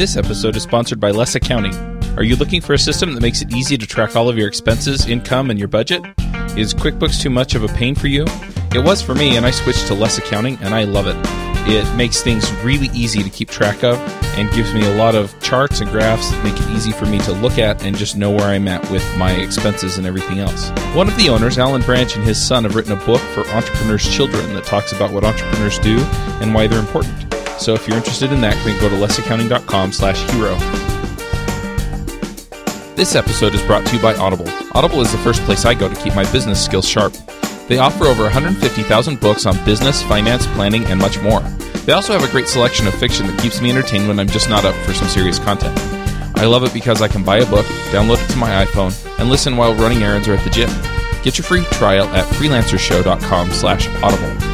This episode is sponsored by Less Accounting. Are you looking for a system that makes it easy to track all of your expenses, income, and your budget? Is QuickBooks too much of a pain for you? It was for me, and I switched to Less Accounting, and I love it. It makes things really easy to keep track of and gives me a lot of charts and graphs that make it easy for me to look at and just know where I'm at with my expenses and everything else. One of the owners, Alan Branch, and his son have written a book for entrepreneurs' children that talks about what entrepreneurs do and why they're important. So if you're interested in that, you can go to lessaccounting.com/hero. This episode is brought to you by Audible. Audible is the first place I go to keep my business skills sharp. They offer over 150,000 books on business, finance, planning, and much more. They also have a great selection of fiction that keeps me entertained when I'm just not up for some serious content. I love it because I can buy a book, download it to my iPhone, and listen while running errands or at the gym. Get your free trial at freelancershow.com/audible.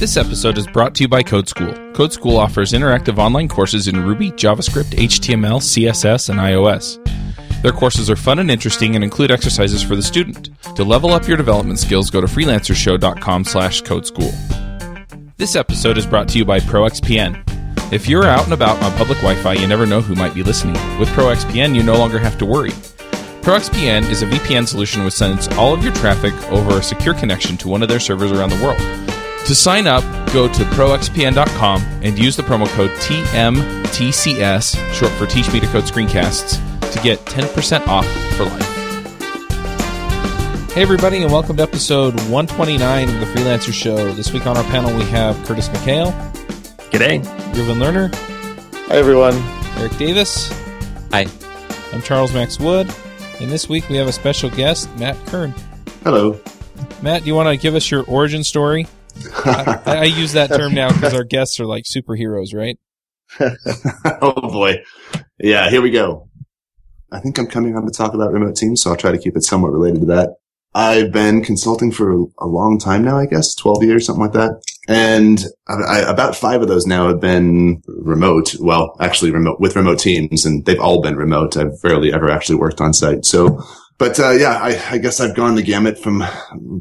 This episode is brought to you by Code School. Code School offers interactive online courses in Ruby, JavaScript, HTML, CSS, and iOS. Their courses are fun and interesting and include exercises for the student. To level up your development skills, go to freelancershow.com/codeschool. This episode is brought to you by ProXPN. If you're out and about on public Wi-Fi, you never know who might be listening. With ProXPN, you no longer have to worry. ProXPN is a VPN solution which sends all of your traffic over a secure connection to one of their servers around the world. To sign up, go to proxpn.com and use the promo code TMTCS, short for Teach Me to Code Screencasts, to get 10% off for life. Hey everybody, and welcome to episode 129 of the Freelancer Show. This week on our panel we have Curtis McHale. G'day. Griffin Lerner. Hi everyone. Eric Davis. Hi. I'm Charles Maxwood. And this week we have a special guest, Matt Kern. Hello. Matt, do you want to give us your origin story? I use that term now because our guests are like superheroes, right? Oh boy. Yeah, here we go. I think I'm coming on to talk about remote teams, so I'll try to keep it somewhat related to that. I've been consulting for a long time now, I guess, 12 years, something like that. And about 5 of those now have been remote. Well, actually remote with remote teams, and they've all been remote. I've rarely ever actually worked on site. So, but yeah, I guess I've gone the gamut from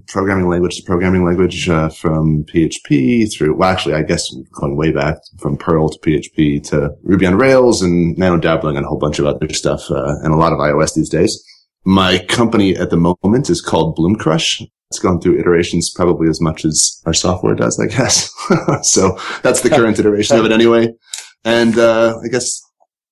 programming language to programming language, from PHP through, well, actually, I guess going way back from Perl to PHP to Ruby on Rails, and now dabbling in a whole bunch of other stuff, and a lot of iOS these days. My company at the moment is called Bloom Crush. It's gone through iterations probably as much as our software does, I guess. So that's the current iteration of it anyway. And I guess,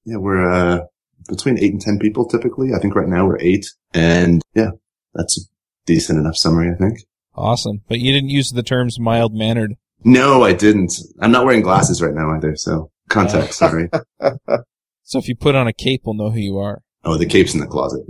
yeah, we're between 8 and 10 people typically. I think right now we're 8. And yeah, that's a decent enough summary, I think. Awesome. But you didn't use the terms mild-mannered. No, I didn't. I'm not wearing glasses right now either, so contacts, sorry. So if you put on a cape, we'll know who you are. Oh, the cape's in the closet.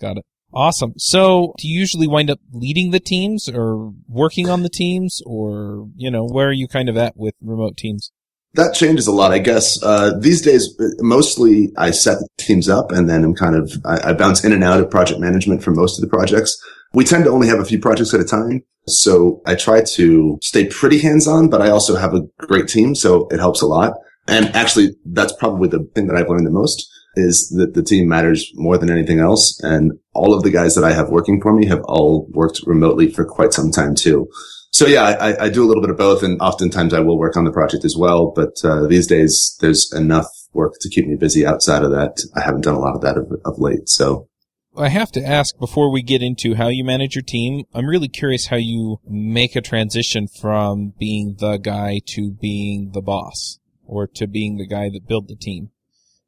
Got it. Awesome. So do you usually wind up leading the teams or working on the teams, or, you know, where are you kind of at with remote teams? That changes a lot, I guess. These days, mostly I set the teams up, and then I'm kind of, I bounce in and out of project management for most of the projects. We tend to only have a few projects at a time. So I try to stay pretty hands-on, but I also have a great team, so it helps a lot. And actually, that's probably the thing that I've learned the most, is that the team matters more than anything else. And all of the guys that I have working for me have all worked remotely for quite some time too. So yeah, I do a little bit of both, and oftentimes I will work on the project as well. But these days, there's enough work to keep me busy outside of that. I haven't done a lot of that of late. So I have to ask, before we get into how you manage your team, I'm really curious how you make a transition from being the guy to being the boss, or to being the guy that built the team.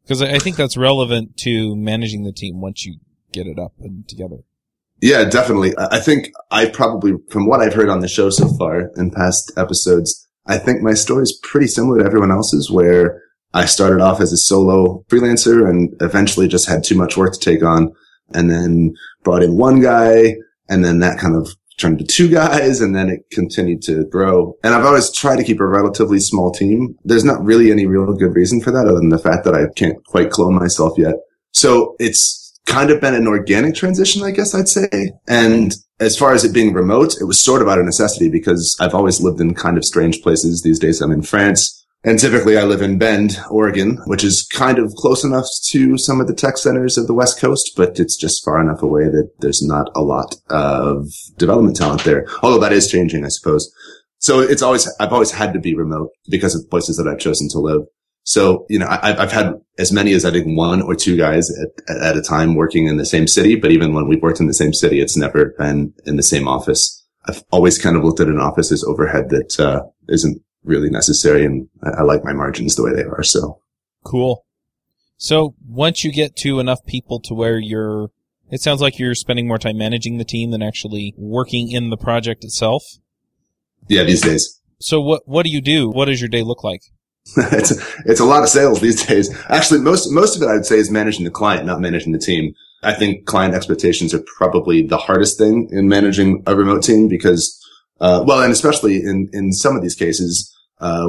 Because I think that's relevant to managing the team once you get it up and together. Yeah, definitely. I think I probably, from what I've heard on the show so far in past episodes, I think my story is pretty similar to everyone else's, where I started off as a solo freelancer and eventually just had too much work to take on, and then brought in one guy, and then that kind of turned to 2 guys, and then it continued to grow. And I've always tried to keep a relatively small team. There's not really any real good reason for that other than the fact that I can't quite clone myself yet. So it's kind of been an organic transition, I guess I'd say. And as far as it being remote, it was sort of out of necessity, because I've always lived in kind of strange places. These days I'm in France, and typically I live in Bend, Oregon, which is kind of close enough to some of the tech centers of the West Coast, but it's just far enough away that there's not a lot of development talent there, although that is changing, I suppose. So it's always, I've always had to be remote because of places that I've chosen to live. So, you know, I've had as many as I think one or two guys at a time working in the same city. But even when we've worked in the same city, it's never been in the same office. I've always kind of looked at an office as overhead that isn't really necessary. And I like my margins the way they are. So cool. So once you get to enough people to where you're, it sounds like you're spending more time managing the team than actually working in the project itself. Yeah, these days. So what do you do? What does your day look like? It's a lot of sales these days. Actually, most of it I would say is managing the client, not managing the team. I think client expectations are probably the hardest thing in managing a remote team because, and especially in some of these cases,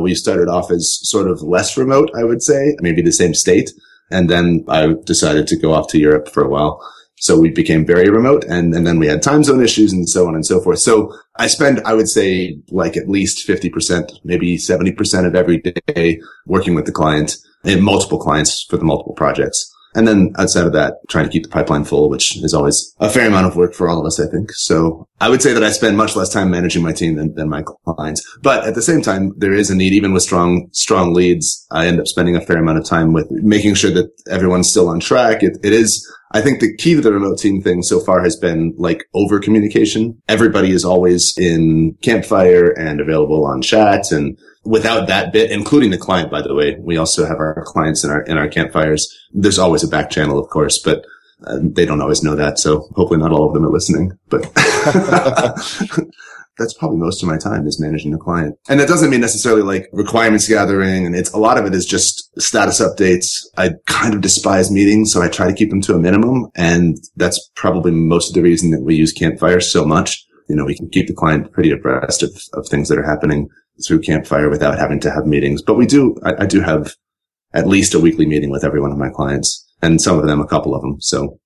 we started off as sort of less remote, I would say, maybe the same state. And then I decided to go off to Europe for a while. So we became very remote and then we had time zone issues and so on and so forth. So I spend, I would say, like at least 50%, maybe 70% of every day working with the client and multiple clients for the multiple projects. And then outside of that, trying to keep the pipeline full, which is always a fair amount of work for all of us, I think. So I would say that I spend much less time managing my team than my clients. But at the same time, there is a need, even with strong leads, I end up spending a fair amount of time with making sure that everyone's still on track. It is, I think the key to the remote team thing so far has been like over communication. Everybody is always in Campfire and available on chat. And without that bit, including the client, by the way, we also have our clients in our Campfires. There's always a back channel, of course, but they don't always know that. So hopefully not all of them are listening, but that's probably most of my time is managing the client. And that doesn't mean necessarily like requirements gathering. And it's a lot of it is just status updates. I kind of despise meetings, so I try to keep them to a minimum. And that's probably most of the reason that we use Campfire so much. You know, we can keep the client pretty abreast of things that are happening through Campfire without having to have meetings. But I do have at least a weekly meeting with every one of my clients, and some of them, a couple of them. So.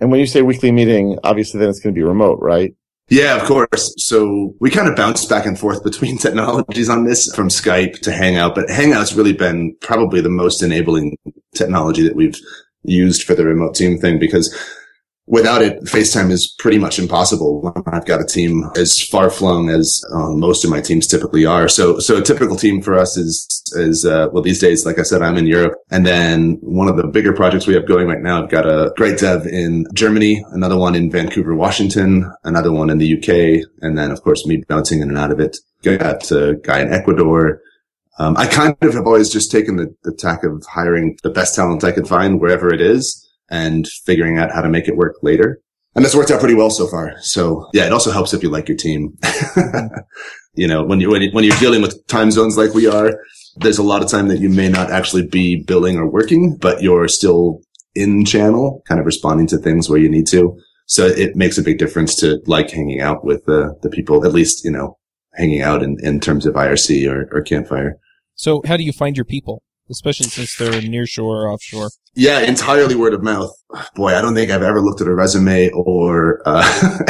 And when you say weekly meeting, obviously then it's going to be remote, right? Yeah, of course. So we kind of bounce back and forth between technologies on this, from Skype to Hangout, but Hangout's really been probably the most enabling technology that we've used for the remote team thing, because without it, FaceTime is pretty much impossible when I've got a team as far-flung as most of my teams typically are. So a typical team for us is these days, like I said, I'm in Europe. And then one of the bigger projects we have going right now, I've got a great dev in Germany, another one in Vancouver, Washington, another one in the UK, and then, of course, me bouncing in and out of it. Got a guy in Ecuador. I kind of have always just taken the tack of hiring the best talent I could find wherever it is, and figuring out how to make it work later. And that's worked out pretty well so far. So yeah, it also helps if you like your team. You know, when you're dealing with time zones like we are, there's a lot of time that you may not actually be billing or working, but you're still in channel, kind of responding to things where you need to. So it makes a big difference to like hanging out with the people, at least, you know, hanging out in terms of IRC or Campfire. So how do you find your people, especially since they're nearshore or offshore? Yeah, entirely word of mouth. Boy, I don't think I've ever looked at a resume or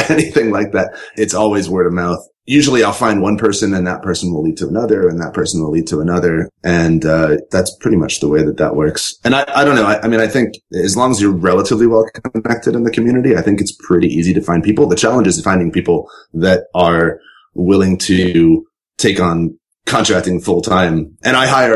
anything like that. It's always word of mouth. Usually I'll find one person and that person will lead to another and that person will lead to another. And that's pretty much the way that works. And I don't know. I mean, I think as long as you're relatively well connected in the community, I think it's pretty easy to find people. The challenge is finding people that are willing to take on contracting full time. And I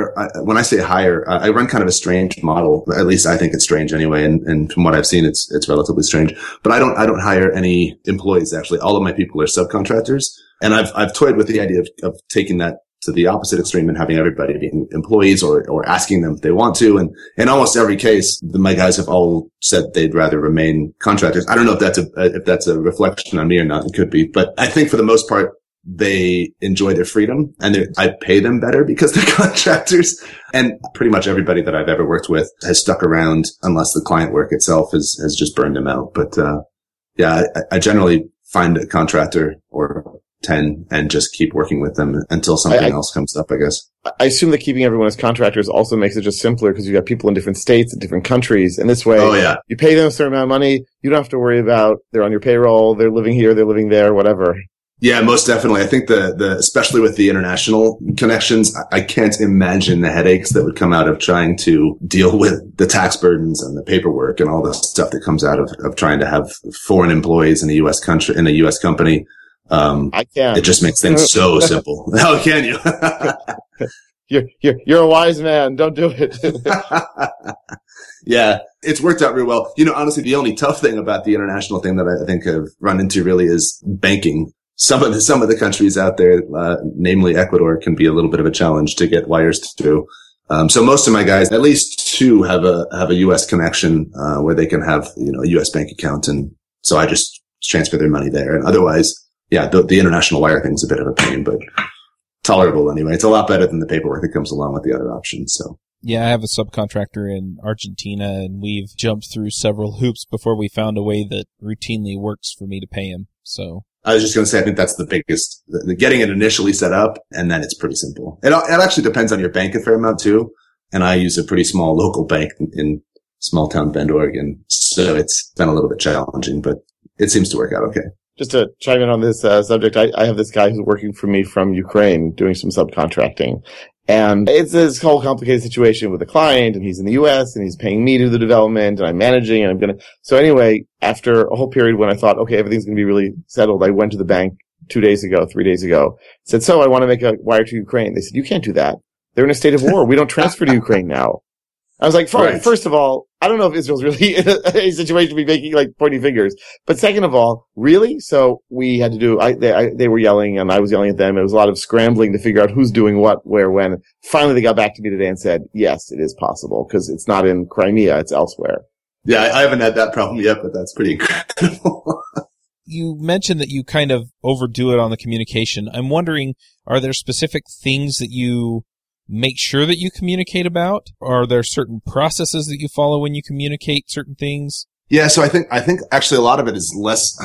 run kind of a strange model. At least I think it's strange anyway. And from what I've seen, it's relatively strange, but I don't hire any employees. Actually, all of my people are subcontractors. And I've toyed with the idea of taking that to the opposite extreme and having everybody being employees or asking them if they want to. And in almost every case, my guys have all said they'd rather remain contractors. I don't know if that's a reflection on me or not. It could be, but I think for the most part, they enjoy their freedom, and I pay them better because they're contractors. And pretty much everybody that I've ever worked with has stuck around unless the client work itself has just burned them out. But I generally find a contractor or 10 and just keep working with them until something else comes up, I guess. I assume that keeping everyone as contractors also makes it just simpler because you've got people in different states and different countries. And this way, You pay them a certain amount of money. You don't have to worry about they're on your payroll, they're living here, they're living there, whatever. Yeah, most definitely. I think especially with the international connections, I can't imagine the headaches that would come out of trying to deal with the tax burdens and the paperwork and all the stuff that comes out of trying to have foreign employees in a U.S. company. I can. It just makes things so simple. How can you? You're a wise man. Don't do it. Yeah, it's worked out real well. You know, honestly, the only tough thing about the international thing that I think I've run into really is banking. Some of the countries out there, namely Ecuador, can be a little bit of a challenge to get wires through. So most of my guys, at least two, have a U.S. connection, where they can have, you know, a U.S. bank account. And so I just transfer their money there. And otherwise, yeah, the international wire thing's a bit of a pain, but tolerable anyway. It's a lot better than the paperwork that comes along with the other options. So yeah, I have a subcontractor in Argentina, and we've jumped through several hoops before we found a way that routinely works for me to pay him. So I was just going to say, I think that's the biggest, the getting it initially set up, and then it's pretty simple. It actually depends on your bank a fair amount too. And I use a pretty small local bank in small town Bend, Oregon. So it's been a little bit challenging, but it seems to work out okay. Just to chime in on this subject, I have this guy who's working for me from Ukraine doing some subcontracting. And it's this whole complicated situation with a client, and he's in the U.S., and he's paying me to do the development, and I'm managing, and I'm going to... So anyway, after a whole period when I thought, okay, everything's going to be really settled, I went to the bank 3 days ago, said, so I want to make a wire to Ukraine. They said, you can't do that. They're in a state of war. We don't transfer to Ukraine now. I was like, right. First of all, I don't know if Israel's really in a situation to be making, like, pointy fingers. But second of all, really? So we had to do, they were yelling and I was yelling at them. It was a lot of scrambling to figure out who's doing what, where, when. Finally, they got back to me today and said, yes, it is possible because it's not in Crimea. It's elsewhere. Yeah, I haven't had that problem yet, but that's pretty incredible. You mentioned that you kind of overdo it on the communication. I'm wondering, are there specific things that you make sure that you communicate about? Are there certain processes that you follow when you communicate certain things? Yeah, so I think actually a lot of it is less.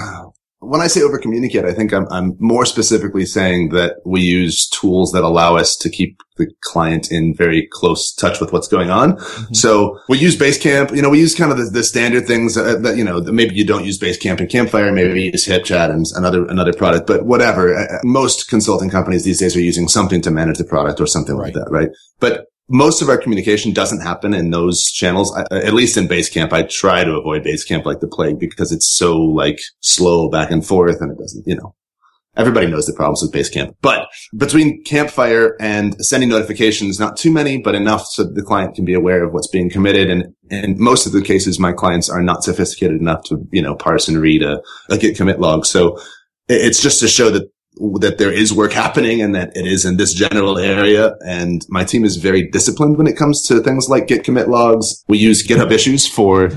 When I say over-communicate, I think I'm more specifically saying that we use tools that allow us to keep the client in very close touch with what's going on. Mm-hmm. So we use Basecamp. You know, we use kind of the standard things that, you know, maybe you don't use Basecamp and Campfire. Maybe you use HipChat and another product, but whatever. Most consulting companies these days are using something to manage the product or something right. Like that, right? But most of our communication doesn't happen in those channels, at least in Basecamp. I try to avoid Basecamp like the plague because it's so, like, slow back and forth, and it doesn't, you know. Everybody knows the problems with Basecamp. But between Campfire and sending notifications, not too many, but enough so that the client can be aware of what's being committed. And in most of the cases, my clients are not sophisticated enough to, you know, parse and read a Git commit log. So it's just to show that there is work happening and that it is in this general area. And my team is very disciplined when it comes to things like Git commit logs. We use GitHub issues for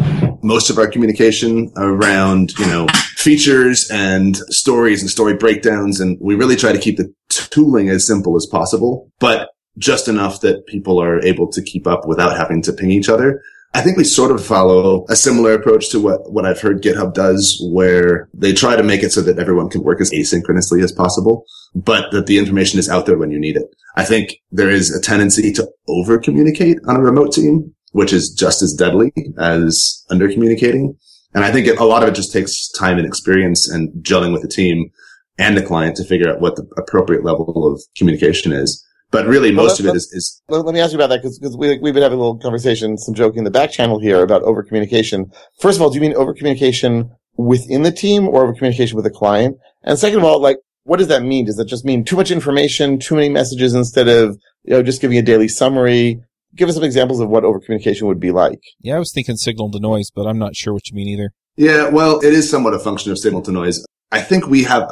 most of our communication around, you know, features and stories and story breakdowns. And we really try to keep the tooling as simple as possible, but just enough that people are able to keep up without having to ping each other. I think we sort of follow a similar approach to what I've heard GitHub does, where they try to make it so that everyone can work as asynchronously as possible, but that the information is out there when you need it. I think there is a tendency to over-communicate on a remote team, which is just as deadly as under-communicating. And I think a lot of it just takes time and experience and gelling with the team and the client to figure out what the appropriate level of communication is. But really, most of it is... Let me ask you about that, because we've been having a little conversation, some joking in the back channel here about over-communication. First of all, do you mean over-communication within the team or over-communication with a client? And second of all, like, what does that mean? Does that just mean too much information, too many messages instead of, you know, just giving a daily summary? Give us some examples of what over-communication would be like. Yeah, I was thinking signal to noise, but I'm not sure what you mean either. Yeah, well, it is somewhat a function of signal to noise. I think we have...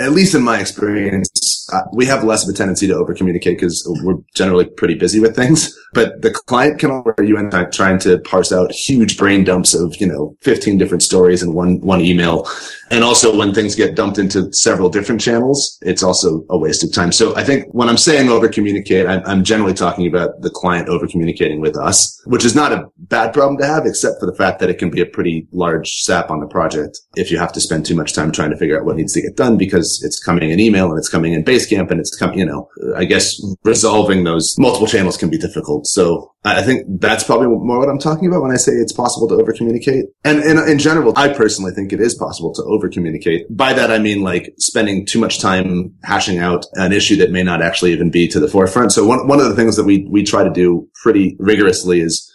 at least in my experience, we have less of a tendency to over-communicate because we're generally pretty busy with things. But the client can already you and I trying to parse out huge brain dumps of, you know, 15 different stories in one email. And also when things get dumped into several different channels, it's also a waste of time. So I think when I'm saying over-communicate, I'm generally talking about the client over-communicating with us, which is not a bad problem to have, except for the fact that it can be a pretty large sap on the project if you have to spend too much time trying to figure out what needs to get done, because it's coming in email and it's coming in Basecamp and it's coming, you know, I guess resolving those multiple channels can be difficult. So I think that's probably more what I'm talking about when I say it's possible to over-communicate. And in general, I personally think it is possible to over-communicate. By that, I mean, like, spending too much time hashing out an issue that may not actually even be to the forefront. So one of the things that we try to do pretty rigorously is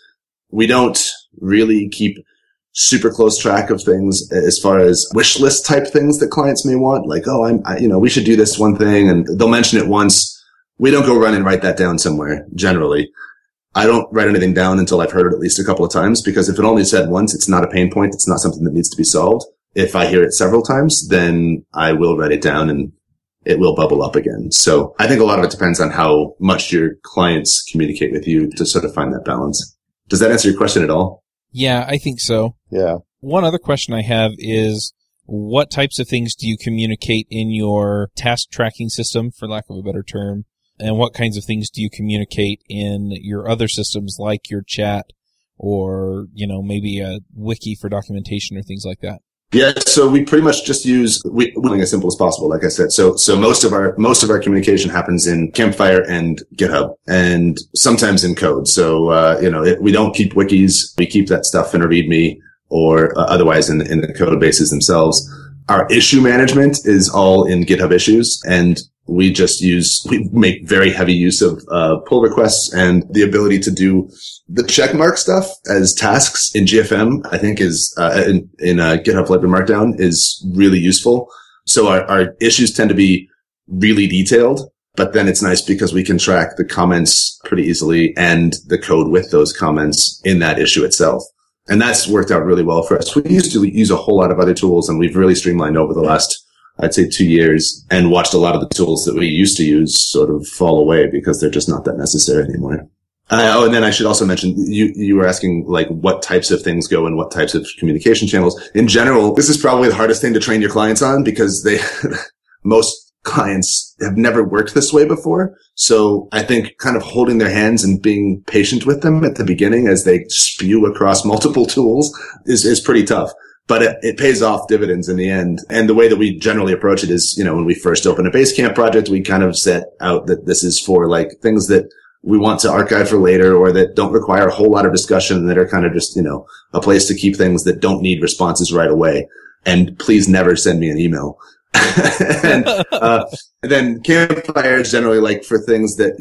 we don't really keep super close track of things as far as wish list type things that clients may want. Like, oh, we should do this one thing, and they'll mention it once. We don't go run and write that down somewhere. Generally, I don't write anything down until I've heard it at least a couple of times, because if it only said once, it's not a pain point. It's not something that needs to be solved. If I hear it several times, then I will write it down and it will bubble up again. So I think a lot of it depends on how much your clients communicate with you to sort of find that balance. Does that answer your question at all? Yeah, I think so. Yeah. One other question I have is, what types of things do you communicate in your task tracking system, for lack of a better term? And what kinds of things do you communicate in your other systems, like your chat or, maybe a wiki for documentation or things like that? Yeah, so we pretty much just use we're as simple as possible, like I said. So most of our communication happens in Campfire and GitHub, and sometimes in code. So we don't keep wikis; we keep that stuff in a README or otherwise in the code bases themselves. Our issue management is all in GitHub issues, and we make very heavy use of pull requests and the ability to do the checkmark stuff as tasks in GFM. I think is in GitHub Library Markdown is really useful. So our issues tend to be really detailed, but then it's nice because we can track the comments pretty easily and the code with those comments in that issue itself. And that's worked out really well for us. We used to use a whole lot of other tools, and we've really streamlined over the last, I'd say, 2 years, and watched a lot of the tools that we used to use sort of fall away because they're just not that necessary anymore. And then I should also mention, you were asking, like, what types of things go and what types of communication channels. In general, this is probably the hardest thing to train your clients on, because most clients have never worked this way before. So I think kind of holding their hands and being patient with them at the beginning as they spew across multiple tools is pretty tough. But it pays off dividends in the end. And the way that we generally approach it is, when we first open a Basecamp project, we kind of set out that this is for, like, things that we want to archive for later, or that don't require a whole lot of discussion, that are kind of just, a place to keep things that don't need responses right away. And please never send me an email. And then Campfire is generally like for things that,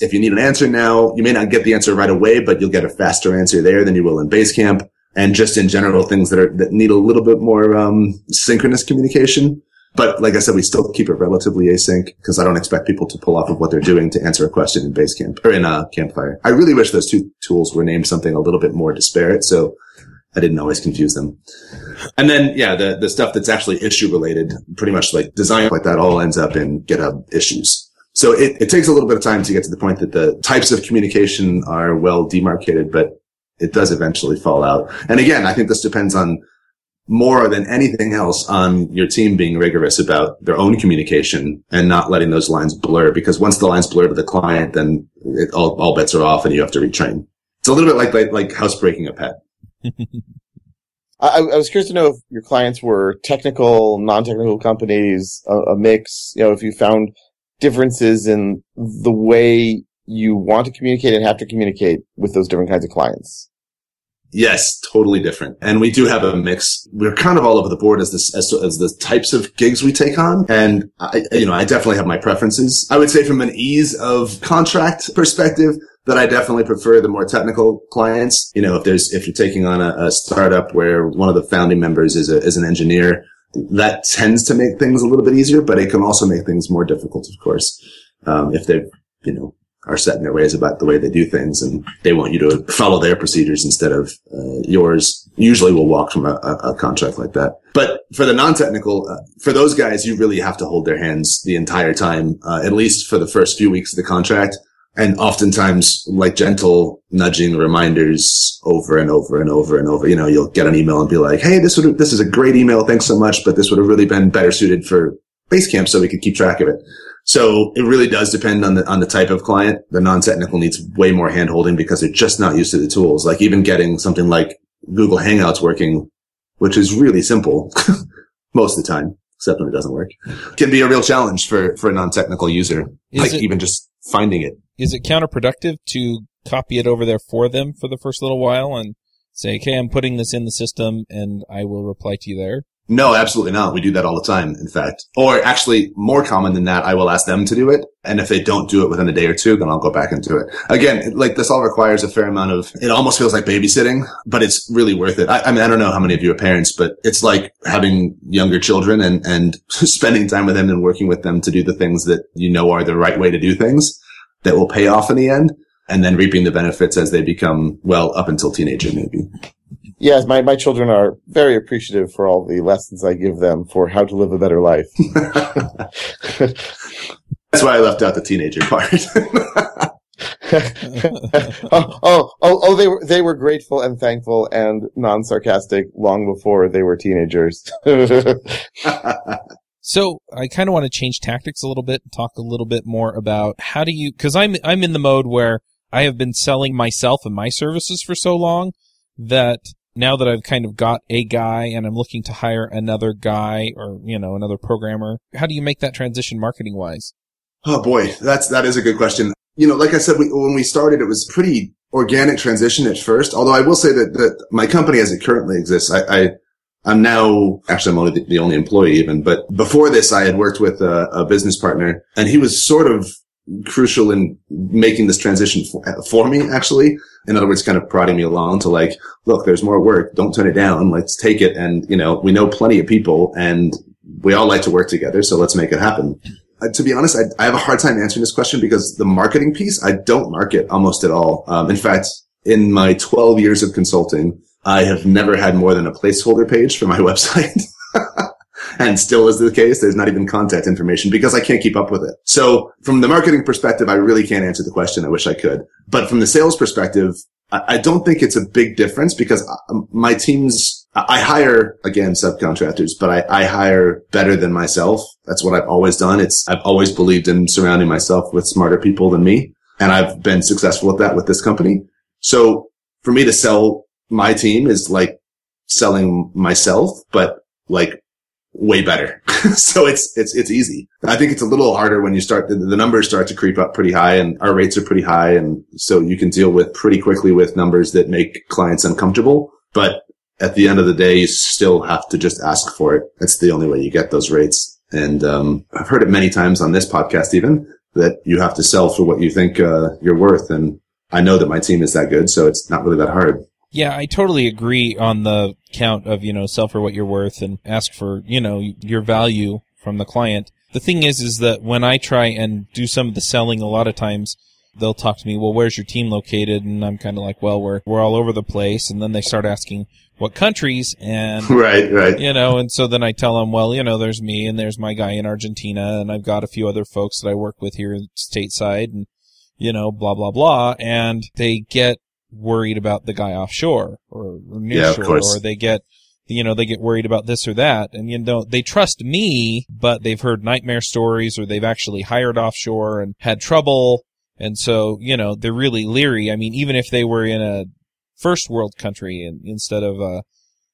if you need an answer now, you may not get the answer right away, but you'll get a faster answer there than you will in Basecamp. And just in general, things that need a little bit more synchronous communication. But like I said, we still keep it relatively async, because I don't expect people to pull off of what they're doing to answer a question in Basecamp or in Campfire. I really wish those two tools were named something a little bit more disparate, so I didn't always confuse them. And then, the stuff that's actually issue related, pretty much like design, like that all ends up in GitHub issues. So it takes a little bit of time to get to the point that the types of communication are well demarcated, but it does eventually fall out. And again, I think this depends on, more than anything else, on your team being rigorous about their own communication and not letting those lines blur. Because once the lines blur to the client, then all bets are off and you have to retrain. It's a little bit like housebreaking a pet. I was curious to know if your clients were technical, non-technical companies, a mix. If you found differences in the way you want to communicate and have to communicate with those different kinds of clients. Yes, totally different. And we do have a mix. We're kind of all over the board as the types of gigs we take on. And I definitely have my preferences. I would say from an ease of contract perspective that I definitely prefer the more technical clients. If you're taking on a startup where one of the founding members is an engineer, that tends to make things a little bit easier, but it can also make things more difficult, of course, if they've, are set in their ways about the way they do things, and they want you to follow their procedures instead of yours. Usually we'll walk from a contract like that. But for the non-technical, for those guys, you really have to hold their hands the entire time, at least for the first few weeks of the contract. And oftentimes, like, gentle nudging reminders over and over and over and over. You'll get an email and be like, hey, this is a great email. Thanks so much. But this would have really been better suited for Basecamp so we could keep track of it. So it really does depend on the type of client. The non-technical needs way more hand-holding because they're just not used to the tools. Like, even getting something like Google Hangouts working, which is really simple most of the time, except when it doesn't work, can be a real challenge for a non-technical user, even just finding it. Is it counterproductive to copy it over there for them for the first little while and say, okay, I'm putting this in the system and I will reply to you there? No, absolutely not. We do that all the time, in fact. Or actually, more common than that, I will ask them to do it. And if they don't do it within a day or two, then I'll go back and do it. Again, like this all requires a fair amount of, it almost feels like babysitting, but it's really worth it. I mean, I don't know how many of you are parents, but it's like having younger children and spending time with them and working with them to do the things that you know are the right way to do things that will pay off in the end, and then reaping the benefits as they become, well, up until teenager maybe. Yeah, my children are very appreciative for all the lessons I give them for how to live a better life. That's why I left out the teenager part. Oh, they were grateful and thankful and non-sarcastic long before they were teenagers. So I kind of want to change tactics a little bit and talk a little bit more about how do you, because I'm in the mode where I have been selling myself and my services for so long that now that I've kind of got a guy and I'm looking to hire another guy or, you know, another programmer, how do you make that transition marketing wise? Oh boy, that is a good question. You know, like I said, when we started, it was pretty organic transition at first. Although I will say that my company as it currently exists, I'm now, actually I'm only the only employee even, but before this I had worked with a business partner and he was sort of crucial in making this transition for me actually. In other words, kind of prodding me along to like, look, there's more work. Don't turn it down. Let's take it. And, you know, we know plenty of people and we all like to work together. So let's make it happen. To be honest, I have a hard time answering this question because the marketing piece, I don't market almost at all. In fact, in my 12 years of consulting, I have never had more than a placeholder page for my website. And still is the case. There's not even contact information because I can't keep up with it. So from the marketing perspective, I really can't answer the question. I wish I could. But from the sales perspective, I don't think it's a big difference because my teams, I hire, again, subcontractors, but I hire better than myself. That's what I've always done. I've always believed in surrounding myself with smarter people than me. And I've been successful at that with this company. So for me to sell my team is like selling myself, but like way better. So it's easy. I think it's a little harder when you start, the numbers start to creep up pretty high and our rates are pretty high. And so you can deal with pretty quickly with numbers that make clients uncomfortable. But at the end of the day, you still have to just ask for it. That's the only way you get those rates. And, I've heard it many times on this podcast, even that you have to sell for what you think, you're worth. And I know that my team is that good. So it's not really that hard. Yeah, I totally agree on the count of, you know, sell for what you're worth and ask for, you know, your value from the client. The thing is that when I try and do some of the selling, a lot of times they'll talk to me, well, where's your team located? And I'm kind of like, well, we're all over the place. And then they start asking what countries and, right. You know, and so then I tell them, well, you know, there's me and there's my guy in Argentina and I've got a few other folks that I work with here stateside and, you know, blah, blah, blah. And they get worried about the guy offshore or nearshore, or they get, you know, they get worried about this or that. And, you know, they trust me, but they've heard nightmare stories or they've actually hired offshore and had trouble. And so, you know, they're really leery. I mean, even if they were in a first world country and instead of,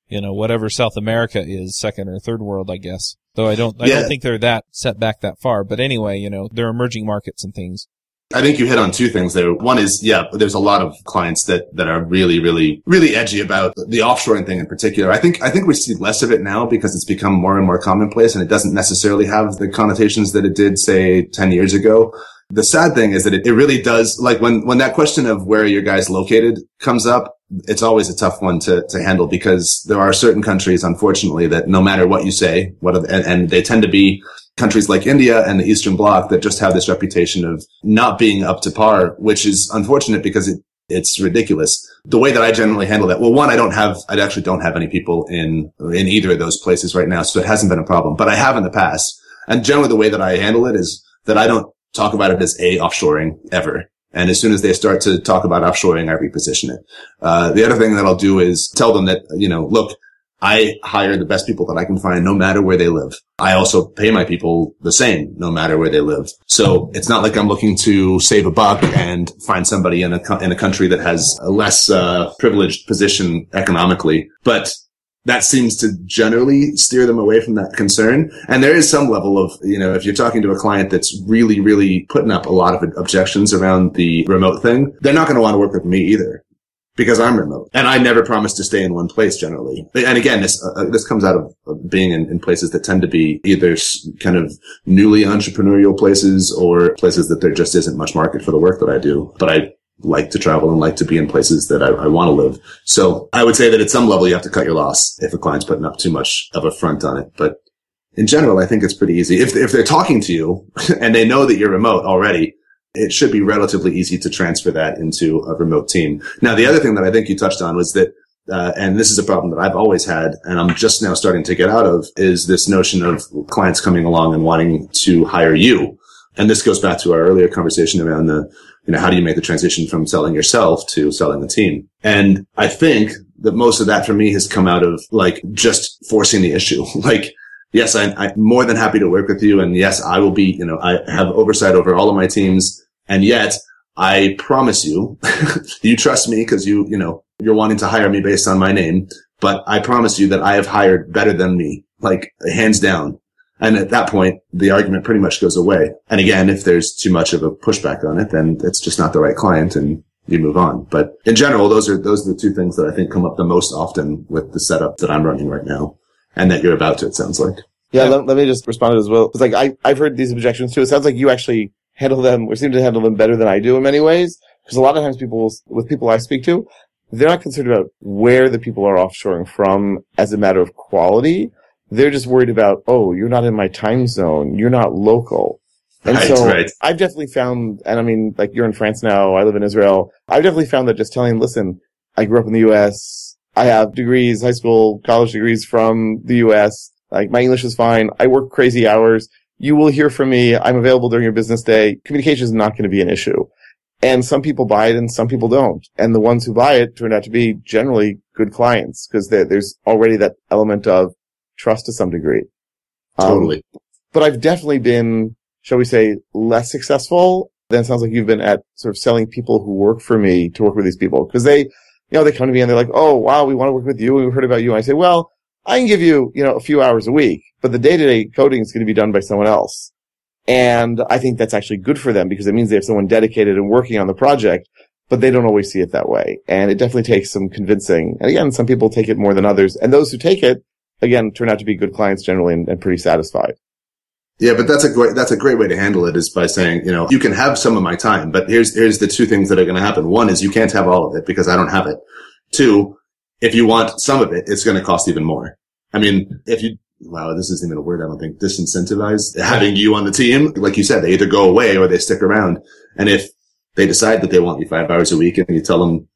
you know, whatever South America is, second or third world, I guess. Though I don't think they're that set back that far. But anyway, you know, they're emerging markets and things. I think you hit on two things there. One is, yeah, there's a lot of clients that are really, really, really edgy about the offshoring thing in particular. I think we see less of it now because it's become more and more commonplace and it doesn't necessarily have the connotations that it did, say, 10 years ago. The sad thing is that it really does, like when that question of where your guy's located comes up, it's always a tough one to handle because there are certain countries, unfortunately, that no matter what you say, and they tend to be countries like India and the Eastern Bloc that just have this reputation of not being up to par, which is unfortunate because it's ridiculous. The way that I generally handle that, well, one, I actually don't have any people in either of those places right now, so it hasn't been a problem, but I have in the past. And generally the way that I handle it is that I don't talk about it as offshoring ever. And as soon as they start to talk about offshoring, I reposition it. The other thing that I'll do is tell them that, you know, look, I hire the best people that I can find no matter where they live. I also pay my people the same no matter where they live. So it's not like I'm looking to save a buck and find somebody in a country that has a less privileged position economically. But that seems to generally steer them away from that concern. And there is some level of, you know, if you're talking to a client that's really, really putting up a lot of objections around the remote thing, they're not going to want to work with me either. because I'm remote and I never promise to stay in one place generally. And again, this comes out of being in places that tend to be either kind of newly entrepreneurial places or places that there just isn't much market for the work that I do. But I like to travel and like to be in places that I want to live. So I would say that at some level you have to cut your loss if a client's putting up too much of a front on it. But in general, I think it's pretty easy. If they're talking to you and they know that you're remote already, it should be relatively easy to transfer that into a remote team. Now, the other thing that I think you touched on was that, and this is a problem that I've always had and I'm just now starting to get out of, is this notion of clients coming along and wanting to hire you. And this goes back to our earlier conversation around the, you know, how do you make the transition from selling yourself to selling a team? And I think that most of that for me has come out of like just forcing the issue. Like, yes, I'm more than happy to work with you. And yes, I will be, you know, I have oversight over all of my teams. And yet I promise you, you trust me because you know, you're wanting to hire me based on my name, but I promise you that I have hired better than me, like hands down. And at that point, the argument pretty much goes away. And again, if there's too much of a pushback on it, then it's just not the right client and you move on. But in general, those are the two things that I think come up the most often with the setup that I'm running right now. And that you're about to, it sounds like. Yeah, let me just respond as well. It's like, I've heard these objections too. It sounds like you actually handle them, or seem to handle them better than I do in many ways. Because a lot of times with people I speak to, they're not concerned about where the people are offshoring from as a matter of quality. They're just worried about, oh, you're not in my time zone. You're not local. And right, so right. I've definitely found, and I mean, like you're in France now, I live in Israel. I've definitely found that just telling, listen, I grew up in the U.S., I have degrees, high school, college degrees from the U.S. Like, my English is fine. I work crazy hours. You will hear from me. I'm available during your business day. Communication is not going to be an issue. And some people buy it and some people don't. And the ones who buy it turned out to be generally good clients because there's already that element of trust to some degree. Totally. But I've definitely been, shall we say, less successful than it sounds like you've been at sort of selling people who work for me to work with these people because they come to me and they're like, oh, wow, we want to work with you. We've heard about you. And I say, well, I can give you, a few hours a week, but the day-to-day coding is going to be done by someone else. And I think that's actually good for them because it means they have someone dedicated and working on the project, but they don't always see it that way. And it definitely takes some convincing. And again, some people take it more than others. And those who take it, again, turn out to be good clients generally and pretty satisfied. Yeah, but that's a great way to handle it is by saying, you can have some of my time, but here's the two things that are going to happen. One is you can't have all of it because I don't have it. Two, if you want some of it, it's going to cost even more. I mean, this isn't even a word, I don't think, disincentivize having you on the team. Like you said, they either go away or they stick around. And if they decide that they want you 5 hours a week and you tell them,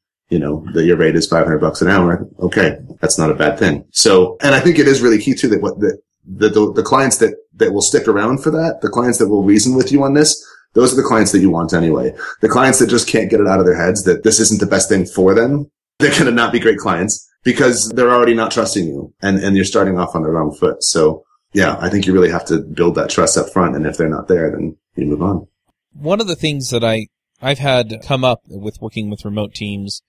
that your rate is $500 an hour, okay, that's not a bad thing. So, and I think it is really key too that the clients that will stick around for that, the clients that will reason with you on this, those are the clients that you want anyway. The clients that just can't get it out of their heads that this isn't the best thing for them, they're going to not be great clients because they're already not trusting you and you're starting off on the wrong foot. So yeah, I think you really have to build that trust up front. And if they're not there, then you move on. One of the things that I've had come up with working with remote teams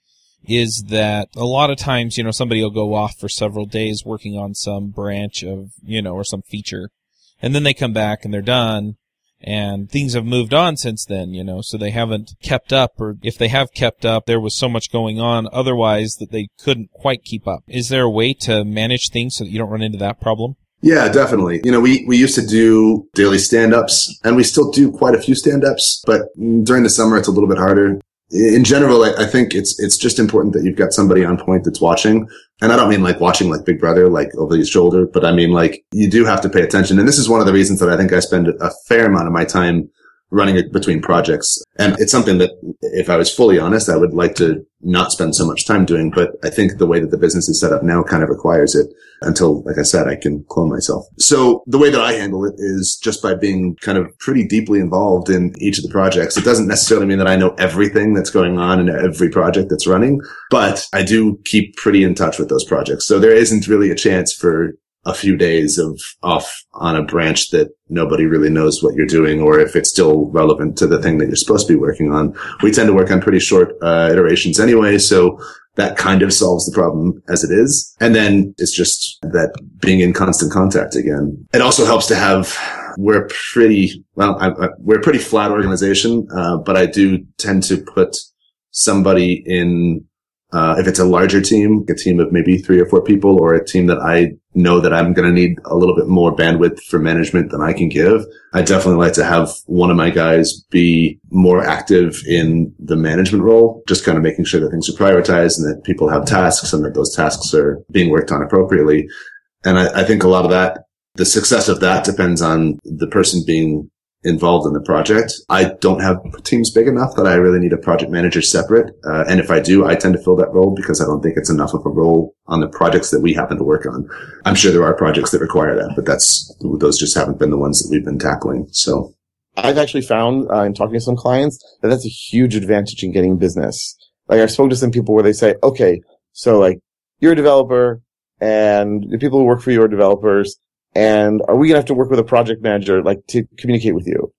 is that a lot of times, somebody will go off for several days working on some branch of, or some feature, and then they come back and they're done, and things have moved on since then, so they haven't kept up, or if they have kept up, there was so much going on otherwise that they couldn't quite keep up. Is there a way to manage things so that you don't run into that problem? Yeah, definitely. We used to do daily stand-ups, and we still do quite a few stand-ups, but during the summer it's a little bit harder. In general, I think it's just important that you've got somebody on point that's watching. And I don't mean like watching like Big Brother, like over your shoulder, but I mean like you do have to pay attention. And this is one of the reasons that I think I spend a fair amount of my time running it between projects. And it's something that if I was fully honest, I would like to not spend so much time doing. But I think the way that the business is set up now kind of requires it until, like I said, I can clone myself. So the way that I handle it is just by being kind of pretty deeply involved in each of the projects. It doesn't necessarily mean that I know everything that's going on in every project that's running, but I do keep pretty in touch with those projects. So there isn't really a chance for a few days of off on a branch that nobody really knows what you're doing or if it's still relevant to the thing that you're supposed to be working on. We tend to work on pretty short iterations anyway, so that kind of solves the problem as it is. And then it's just that being in constant contact again. It also helps to have, we're a pretty flat organization, but I do tend to put somebody in If it's a larger team, a team of maybe 3 or 4 people, or a team that I know that I'm going to need a little bit more bandwidth for management than I can give, I definitely like to have one of my guys be more active in the management role, just kind of making sure that things are prioritized and that people have tasks and that those tasks are being worked on appropriately. And I think a lot of that, the success of that depends on the person being involved in the project. I don't have teams big enough that I really need a project manager separate. And if I do, I tend to fill that role because I don't think it's enough of a role on the projects that we happen to work on. I'm sure there are projects that require that, but those just haven't been the ones that we've been tackling. So I've actually found in talking to some clients that that's a huge advantage in getting business. Like I've spoken to some people where they say, okay, so like you're a developer and the people who work for you are developers. And are we going to have to work with a project manager, like, to communicate with you?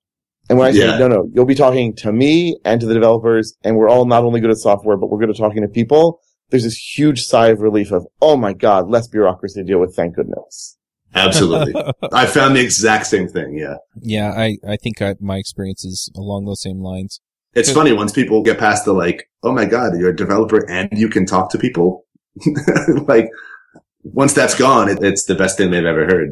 And when I say, no, you'll be talking to me and to the developers, and we're all not only good at software, but we're good at talking to people, there's this huge sigh of relief of, oh, my God, less bureaucracy to deal with, thank goodness. Absolutely. I found the exact same thing, yeah. Yeah, I think my experience is along those same lines. It's funny, once people get past the, like, oh, my God, you're a developer and you can talk to people, like... Once that's gone, it's the best thing they've ever heard.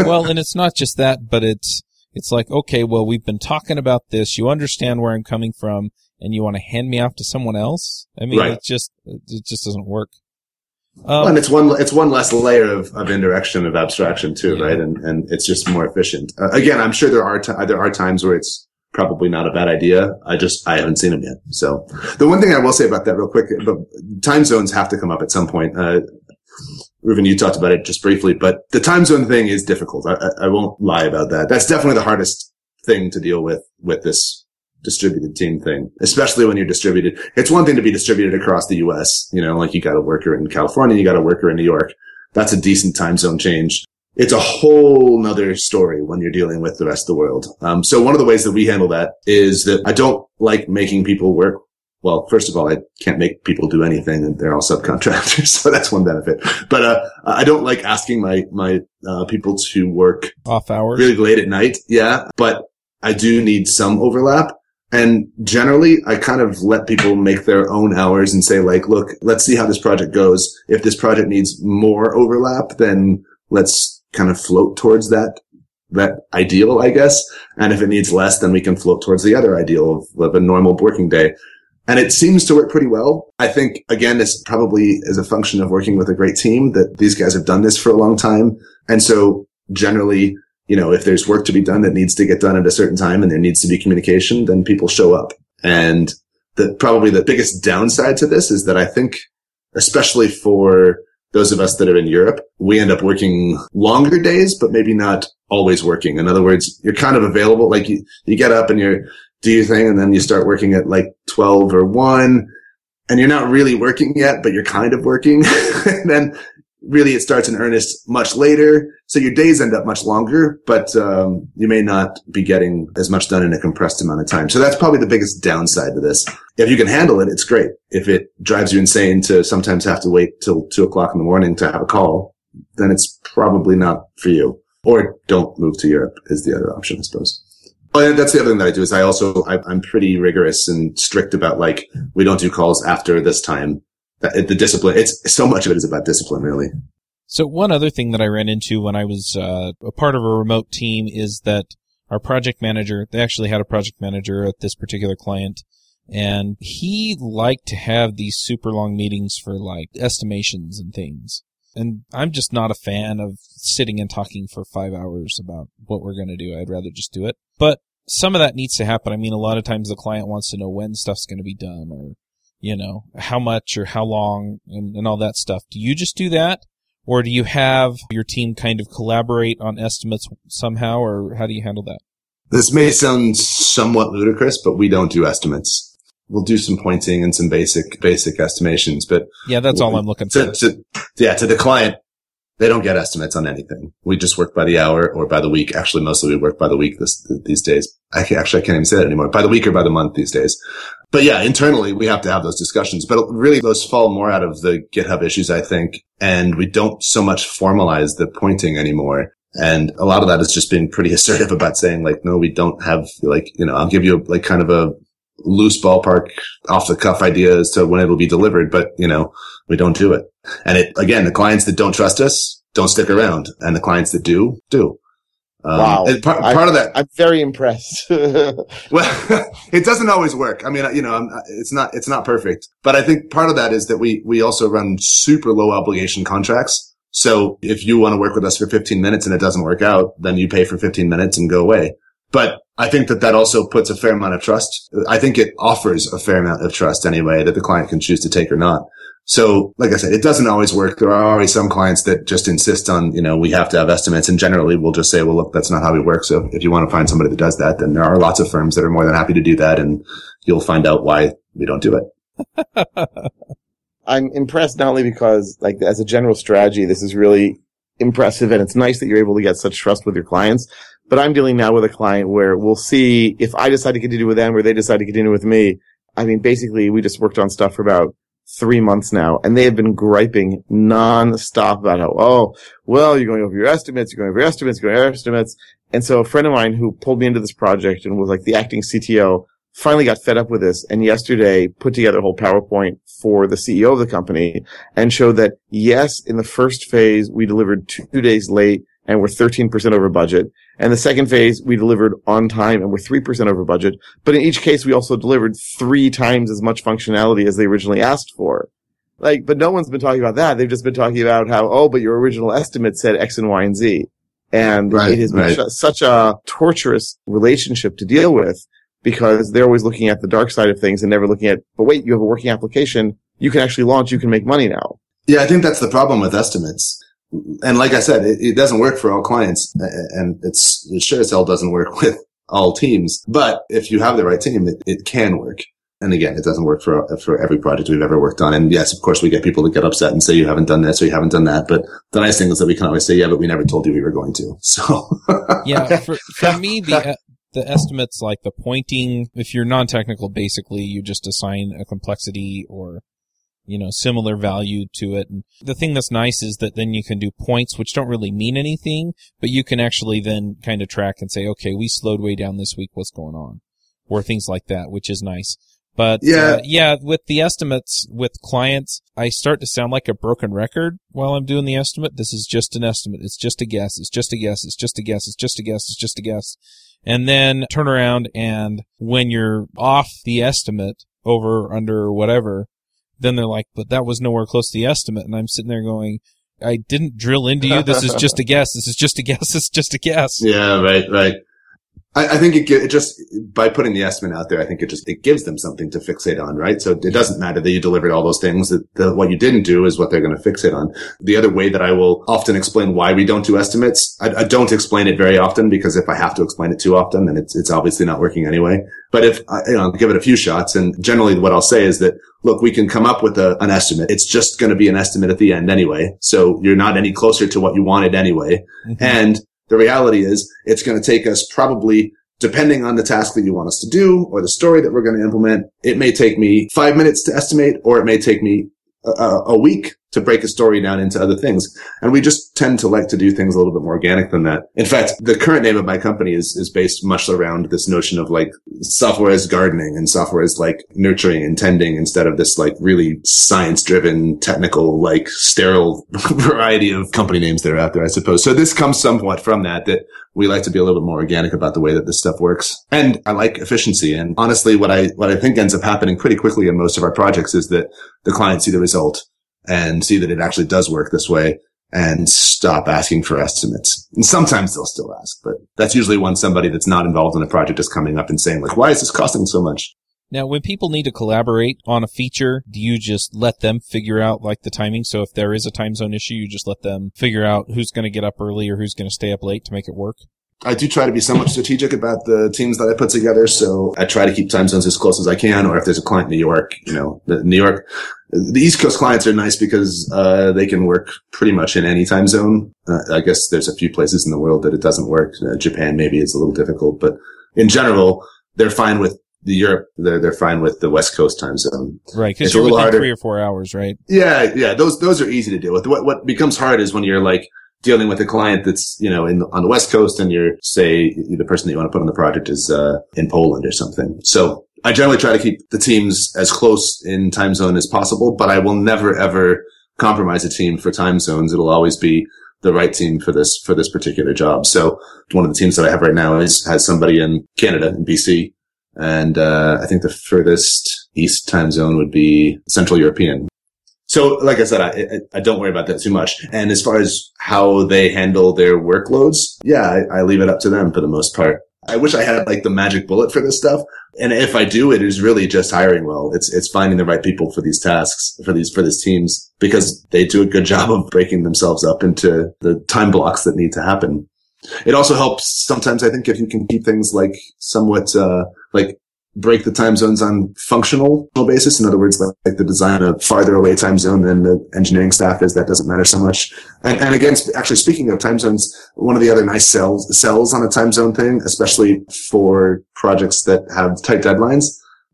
Well, and it's not just that, but it's like, okay, well, we've been talking about this. You understand where I'm coming from, and you want to hand me off to someone else? I mean, right. It just doesn't work. And it's one less layer of indirection, of abstraction too, yeah. Right? And it's just more efficient. Again, I'm sure there are times where it's probably not a bad idea. I haven't seen them yet. So the one thing I will say about that real quick, but time zones have to come up at some point. Reuben, you talked about it just briefly, but the time zone thing is difficult. I won't lie about that. That's definitely the hardest thing to deal with this distributed team thing, especially when you're distributed. It's one thing to be distributed across the US, you know, like you got a worker in California, you got a worker in New York. That's a decent time zone change. It's a whole nother story when you're dealing with the rest of the world. So one of the ways that we handle that is that I don't like making people work. Well, first of all, I can't make people do anything and they're all subcontractors. So that's one benefit. But, I don't like asking my people to work off hours really late at night. Yeah. But I do need some overlap. And generally I kind of let people make their own hours and say like, look, let's see how this project goes. If this project needs more overlap, then let's kind of float towards that ideal, I guess. And if it needs less, then we can float towards the other ideal of a normal working day. And it seems to work pretty well. I think, again, this probably is a function of working with a great team that these guys have done this for a long time. And so generally, you know, if there's work to be done that needs to get done at a certain time and there needs to be communication, then people show up. And probably the biggest downside to this is that I think, especially for those of us that are in Europe, we end up working longer days, but maybe not always working. In other words, you're kind of available. Like you get up and do your thing, and then you start working at like 12 or 1, and you're not really working yet, but you're kind of working. And then really it starts in earnest much later. So your days end up much longer, but you may not be getting as much done in a compressed amount of time. So that's probably the biggest downside to this. If you can handle it, it's great. If it drives you insane to sometimes have to wait till 2 o'clock in the morning to have a call, then it's probably not for you. Or don't move to Europe is the other option, I suppose. Well, that's the other thing that I do is I'm pretty rigorous and strict about like, we don't do calls after this time. The discipline, it's so much of it is about discipline, really. So one other thing that I ran into when I was a part of a remote team is that our project manager, they actually had a project manager at this particular client, and he liked to have these super long meetings for like estimations and things. And I'm just not a fan of sitting and talking for 5 hours about what we're going to do. I'd rather just do it. But some of that needs to happen. I mean, a lot of times the client wants to know when stuff's going to be done or, you know, how much or how long and all that stuff. Do you just do that? Or do you have your team kind of collaborate on estimates somehow? Or how do you handle that? This may sound somewhat ludicrous, but we don't do estimates. We'll do some pointing and some basic estimations, but yeah, that's all I'm looking for. To the client, they don't get estimates on anything. We just work by the hour or by the week. Actually, mostly we work by the week these days. I can't even say that anymore. By the week or by the month these days. But yeah, internally we have to have those discussions, but really those fall more out of the GitHub issues, I think. And we don't so much formalize the pointing anymore. And a lot of that is just being pretty assertive about saying like, no, we don't have like, you know, I'll give you like kind of a loose ballpark off the cuff idea as to when it'll be delivered, but you know, we don't do it. And it, again, the clients that don't trust us don't stick around, and the clients that do. Wow. Part of that. I'm very impressed. Well, it doesn't always work. I mean, you know, it's not perfect, but I think part of that is that we also run super low obligation contracts. So if you want to work with us for 15 minutes and it doesn't work out, then you pay for 15 minutes and go away. But I think that also puts a fair amount of trust. I think it offers a fair amount of trust anyway that the client can choose to take or not. So, like I said, it doesn't always work. There are always some clients that just insist on, you know, we have to have estimates. And generally we'll just say, well, look, that's not how we work. So if you want to find somebody that does that, then there are lots of firms that are more than happy to do that. And you'll find out why we don't do it. I'm impressed not only because, like, as a general strategy, this is really impressive. And it's nice that you're able to get such trust with your clients. But I'm dealing now with a client where we'll see if I decide to continue with them or they decide to continue with me. I mean, basically, we just worked on stuff for about 3 months now, and they have been griping nonstop about how, oh, well, you're going over your estimates. And so a friend of mine who pulled me into this project and was like the acting CTO finally got fed up with this, and yesterday put together a whole PowerPoint for the CEO of the company and showed that, yes, in the first phase, we delivered 2 days late and we're 13% over budget. And the second phase, we delivered on time and we're 3% over budget. But in each case, we also delivered 3 times as much functionality as they originally asked for. Like, but no one's been talking about that. They've just been talking about how, oh, but your original estimate said X and Y and Z. And it has been such a torturous relationship to deal with, because they're always looking at the dark side of things and never looking at, but wait, you have a working application. You can actually launch. You can make money now. Yeah, I think that's the problem with estimates. And like I said, it doesn't work for all clients, and it sure as hell doesn't work with all teams. But if you have the right team, it can work. And again, it doesn't work for every project we've ever worked on. And yes, of course, we get people that get upset and say, you haven't done this or you haven't done that. But the nice thing is that we can always say, yeah, but we never told you we were going to. So yeah, for me, the estimates, like the pointing, if you're non-technical, basically you just assign a complexity or, you know, similar value to it. And the thing that's nice is that then you can do points, which don't really mean anything, but you can actually then kind of track and say, okay, we slowed way down this week. What's going on? Or things like that, which is nice. But yeah, with the estimates with clients, I start to sound like a broken record while I'm doing the estimate. This is just an estimate. It's just a guess. It's just a guess. It's just a guess. It's just a guess. It's just a guess. And then turn around, and when you're off the estimate over, under, whatever, then they're like, but that was nowhere close to the estimate. And I'm sitting there going, I didn't drill into you. This is just a guess. This is just a guess. It's just a guess. Yeah, right. I think it just, by putting the estimate out there, I think it gives them something to fixate on, right? So it doesn't matter that you delivered all those things. What you didn't do is what they're going to fixate on. The other way that I will often explain why we don't do estimates, I don't explain it very often, because if I have to explain it too often, then it's obviously not working anyway. But if I, you know, give it a few shots, and generally what I'll say is that, look, we can come up with an estimate. It's just going to be an estimate at the end anyway. So you're not any closer to what you wanted anyway. Mm-hmm. And the reality is it's going to take us probably, depending on the task that you want us to do or the story that we're going to implement, it may take me 5 minutes to estimate, or it may take me a week to break a story down into other things. And we just tend to like to do things a little bit more organic than that. In fact, the current name of my company is based much around this notion of, like, software is gardening and software is, like, nurturing and tending, instead of this, like, really science-driven, technical, like, sterile variety of company names that are out there, I suppose. So this comes somewhat from that we like to be a little bit more organic about the way that this stuff works. And I like efficiency. And honestly, what I think ends up happening pretty quickly in most of our projects is that the clients see the result and see that it actually does work this way and stop asking for estimates. And sometimes they'll still ask, but that's usually when somebody that's not involved in the project is coming up and saying, like, why is this costing so much? Now, when people need to collaborate on a feature, do you just let them figure out, like, the timing? So if there is a time zone issue, you just let them figure out who's going to get up early or who's going to stay up late to make it work? I do try to be somewhat strategic about the teams that I put together. So I try to keep time zones as close as I can. Or if there's a client in New York, you know, the East Coast clients are nice because they can work pretty much in any time zone. I guess there's a few places in the world that it doesn't work. Japan maybe is a little difficult, but in general, they're fine with Europe. They're fine with the West Coast time zone. Right. Cause you're within 3 or 4 hours, right? Yeah. Yeah. Those are easy to deal with. What becomes hard is when you're, like, dealing with a client that's, you know, on the West Coast, and you're, say, the person that you want to put on the project is in Poland or something. So I generally try to keep the teams as close in time zone as possible, but I will never, ever compromise a team for time zones. It'll always be the right team for this particular job. So one of the teams that I have right now is, has somebody in Canada, in BC. And, I think the furthest east time zone would be Central European. So like I said, I don't worry about that too much. And as far as how they handle their workloads, I leave it up to them for the most part. I wish I had like the magic bullet for this stuff. And if I do, it is really just hiring well. It's finding the right people for these tasks, for these teams, because they do a good job of breaking themselves up into the time blocks that need to happen. It also helps sometimes, I think, if you can keep things like somewhat, like break the time zones on functional basis. In other words, like the design of farther away time zone than the engineering staff is, that doesn't matter so much. And again, actually speaking of time zones, one of the other nice sells on a time zone thing, especially for projects that have tight deadlines,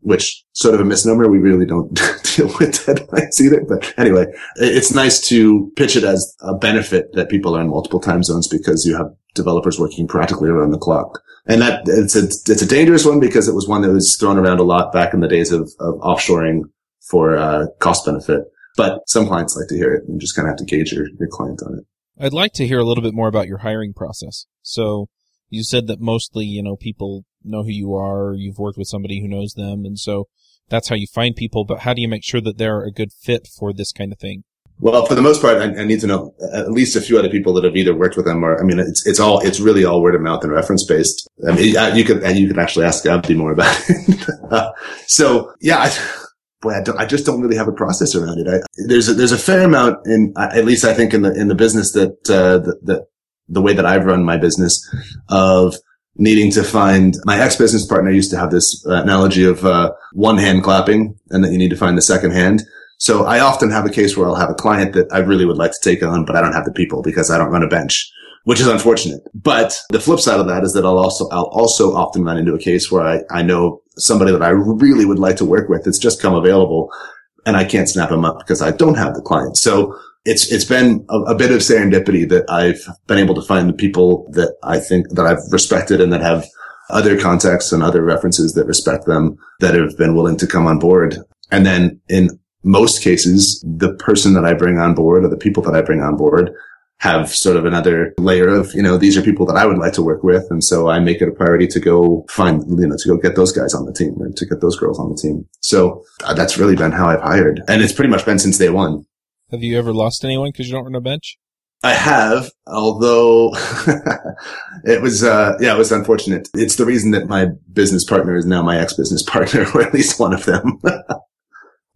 which sort of a misnomer. We really don't deal with deadlines either. But anyway, it's nice to pitch it as a benefit that people are in multiple time zones because you have developers working practically around the clock. And that it's a dangerous one because it was one that was thrown around a lot back in the days of offshoring for cost benefit. But some clients like to hear it, and you just kind of have to gauge your client on it. I'd like to hear a little bit more about your hiring process. So you said that mostly, you know, people know who you are, you've worked with somebody who knows them, and so that's how you find people, but how do you make sure that they're a good fit for this kind of thing? Well, for the most part, I need to know at least a few other people that have either worked with them or, I mean, it's really all word of mouth and reference based. I mean, you could actually ask Abdi more about it. So yeah, I just don't really have a process around it. There's a fair amount in, at least I think in the business that, the way that I've run my business of needing to find, my ex-business partner used to have this analogy of one hand clapping and that you need to find the second hand. So I often have a case where I'll have a client that I really would like to take on, but I don't have the people because I don't run a bench, which is unfortunate. But the flip side of that is that I'll also often run into a case where I know somebody that I really would like to work with that's just come available and I can't snap them up because I don't have the client. So it's been a bit of serendipity that I've been able to find the people that I think that I've respected and that have other contacts and other references that respect them that have been willing to come on board. And then in most cases, the person that I bring on board or the people that I bring on board have sort of another layer of, you know, these are people that I would like to work with. And so I make it a priority to go find, you know, to go get those guys on the team or to get those girls on the team. So that's really been how I've hired. And it's pretty much been since day one. Have you ever lost anyone because you don't run a bench? I have, although it was unfortunate. It's the reason that my business partner is now my ex-business partner, or at least one of them.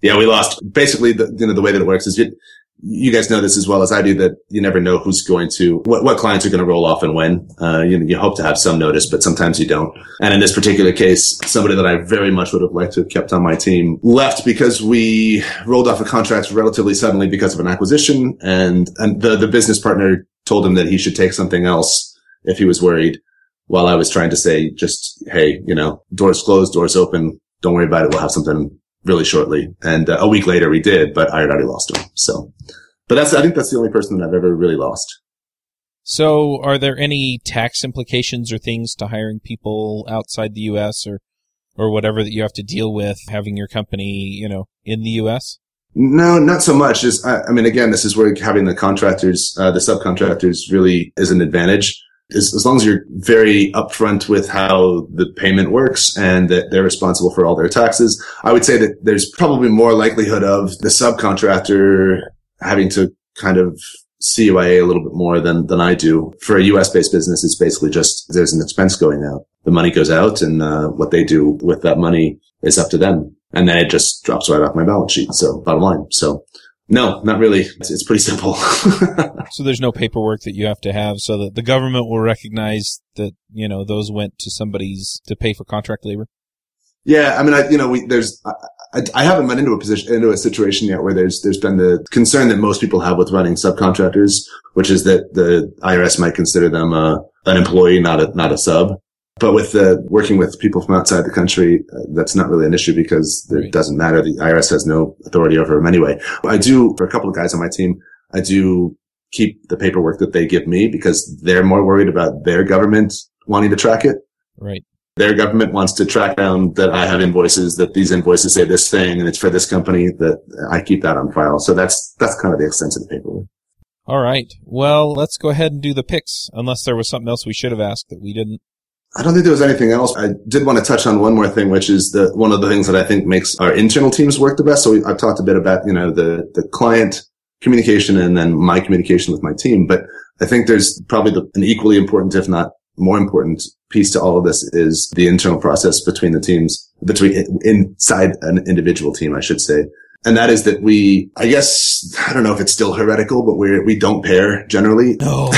Yeah, we lost. Basically, the way that it works is you guys know this as well as I do, that you never know who's going to, what clients are going to roll off and when. You hope to have some notice, but sometimes you don't. And in this particular case, somebody that I very much would have liked to have kept on my team left because we rolled off a contract relatively suddenly because of an acquisition. And the business partner told him that he should take something else if he was worried, while I was trying to say just, hey, you know, doors closed, doors open. Don't worry about it. We'll have something really shortly. And a week later we did, but I had already lost him. So, but I think that's the only person that I've ever really lost. So are there any tax implications or things to hiring people outside the U.S. or whatever that you have to deal with having your company, you know, in the U.S.? No, not so much. Just, I mean, again, this is where having the contractors, the subcontractors really is an advantage. As long as you're very upfront with how the payment works and that they're responsible for all their taxes, I would say that there's probably more likelihood of the subcontractor having to kind of CYA a little bit more than I do. For a US-based business, it's basically just there's an expense going out. The money goes out, and what they do with that money is up to them. And then it just drops right off my balance sheet. So bottom line. So no, not really. It's pretty simple. So there's no paperwork that you have to have so that the government will recognize that, you know, those went to somebody's to pay for contract labor? Yeah. I mean, I haven't run into a situation yet where there's been the concern that most people have with running subcontractors, which is that the IRS might consider them an employee, not a sub. But with working with people from outside the country, that's not really an issue because it doesn't matter. The IRS has no authority over them anyway. I do, for a couple of guys on my team, I do keep the paperwork that they give me because they're more worried about their government wanting to track it. Right. Their government wants to track down that I have invoices, that these invoices say this thing, and it's for this company, that I keep that on file. So that's kind of the extent of the paperwork. All right. Well, let's go ahead and do the picks, unless there was something else we should have asked that we didn't. I don't think there was anything else. I did want to touch on one more thing, which is that one of the things that I think makes our internal teams work the best. So I've talked a bit about, the client communication and then my communication with my team. But I think there's probably an equally important, if not more important piece to all of this is the internal process between the teams, inside an individual team, I should say. And that is that I don't know if it's still heretical, but we don't pair generally. No.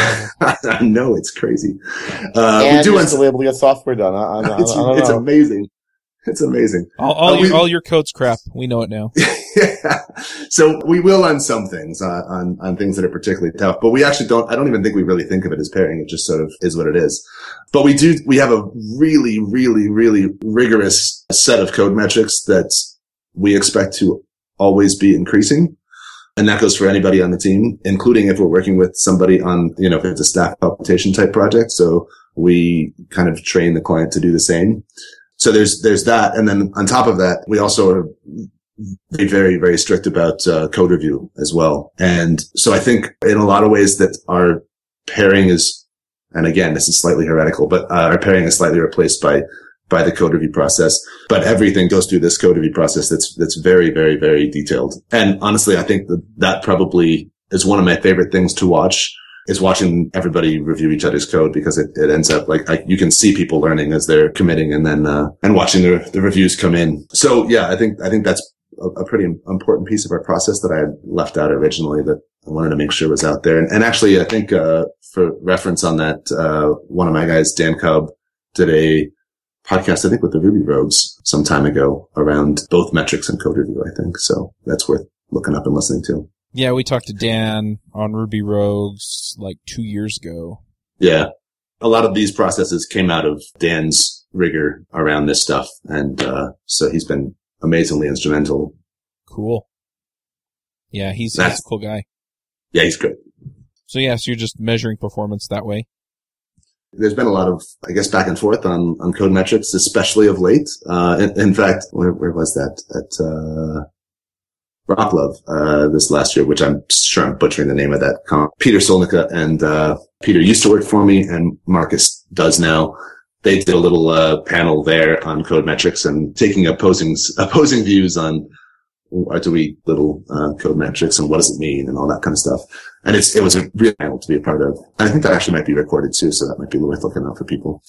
I know, it's crazy. And we do the way we get software done. I don't know. Amazing. It's amazing. All your code's crap. We know it now. Yeah. So we will on some things, on things that are particularly tough, but we actually don't, I don't even think we really think of it as pairing. It just sort of is what it is. But we have a really, really, really rigorous set of code metrics that we expect to always be increasing. And that goes for anybody on the team, including if we're working with somebody on, if it's a staff computation type project. So we kind of train the client to do the same. So there's that. And then on top of that, we also are very, very strict about code review as well. And so I think in a lot of ways that our pairing is, and again, this is slightly heretical, but our pairing is slightly replaced by the code review process. But everything goes through this code review process that's very, very, very detailed. And honestly, I think that probably is one of my favorite things to watch, is watching everybody review each other's code, because it ends up like you can see people learning as they're committing and then and watching the reviews come in. So yeah, I think that's a pretty important piece of our process that I had left out originally that I wanted to make sure was out there. And actually, I think for reference on that, one of my guys, Dan Cobb, did a podcast, I think, with the Ruby Rogues some time ago around both metrics and code review, I think. So that's worth looking up and listening to. Yeah, we talked to Dan on Ruby Rogues like 2 years ago. Yeah. A lot of these processes came out of Dan's rigor around this stuff. And so he's been amazingly instrumental. Cool. Yeah, he's a cool guy. Yeah, he's good. So yeah, so you're just measuring performance that way? There's been a lot of, I guess, back and forth on code metrics, especially of late. In fact, where was that? At Rock Love this last year, which I'm sure I'm butchering the name of that comp. Peter Solnica and Peter used to work for me, and Marcus does now. They did a little panel there on code metrics and taking opposing views on code metrics and what does it mean and all that kind of stuff. And it was a real panel to be a part of. And I think that actually might be recorded too, so that might be worth looking out for people.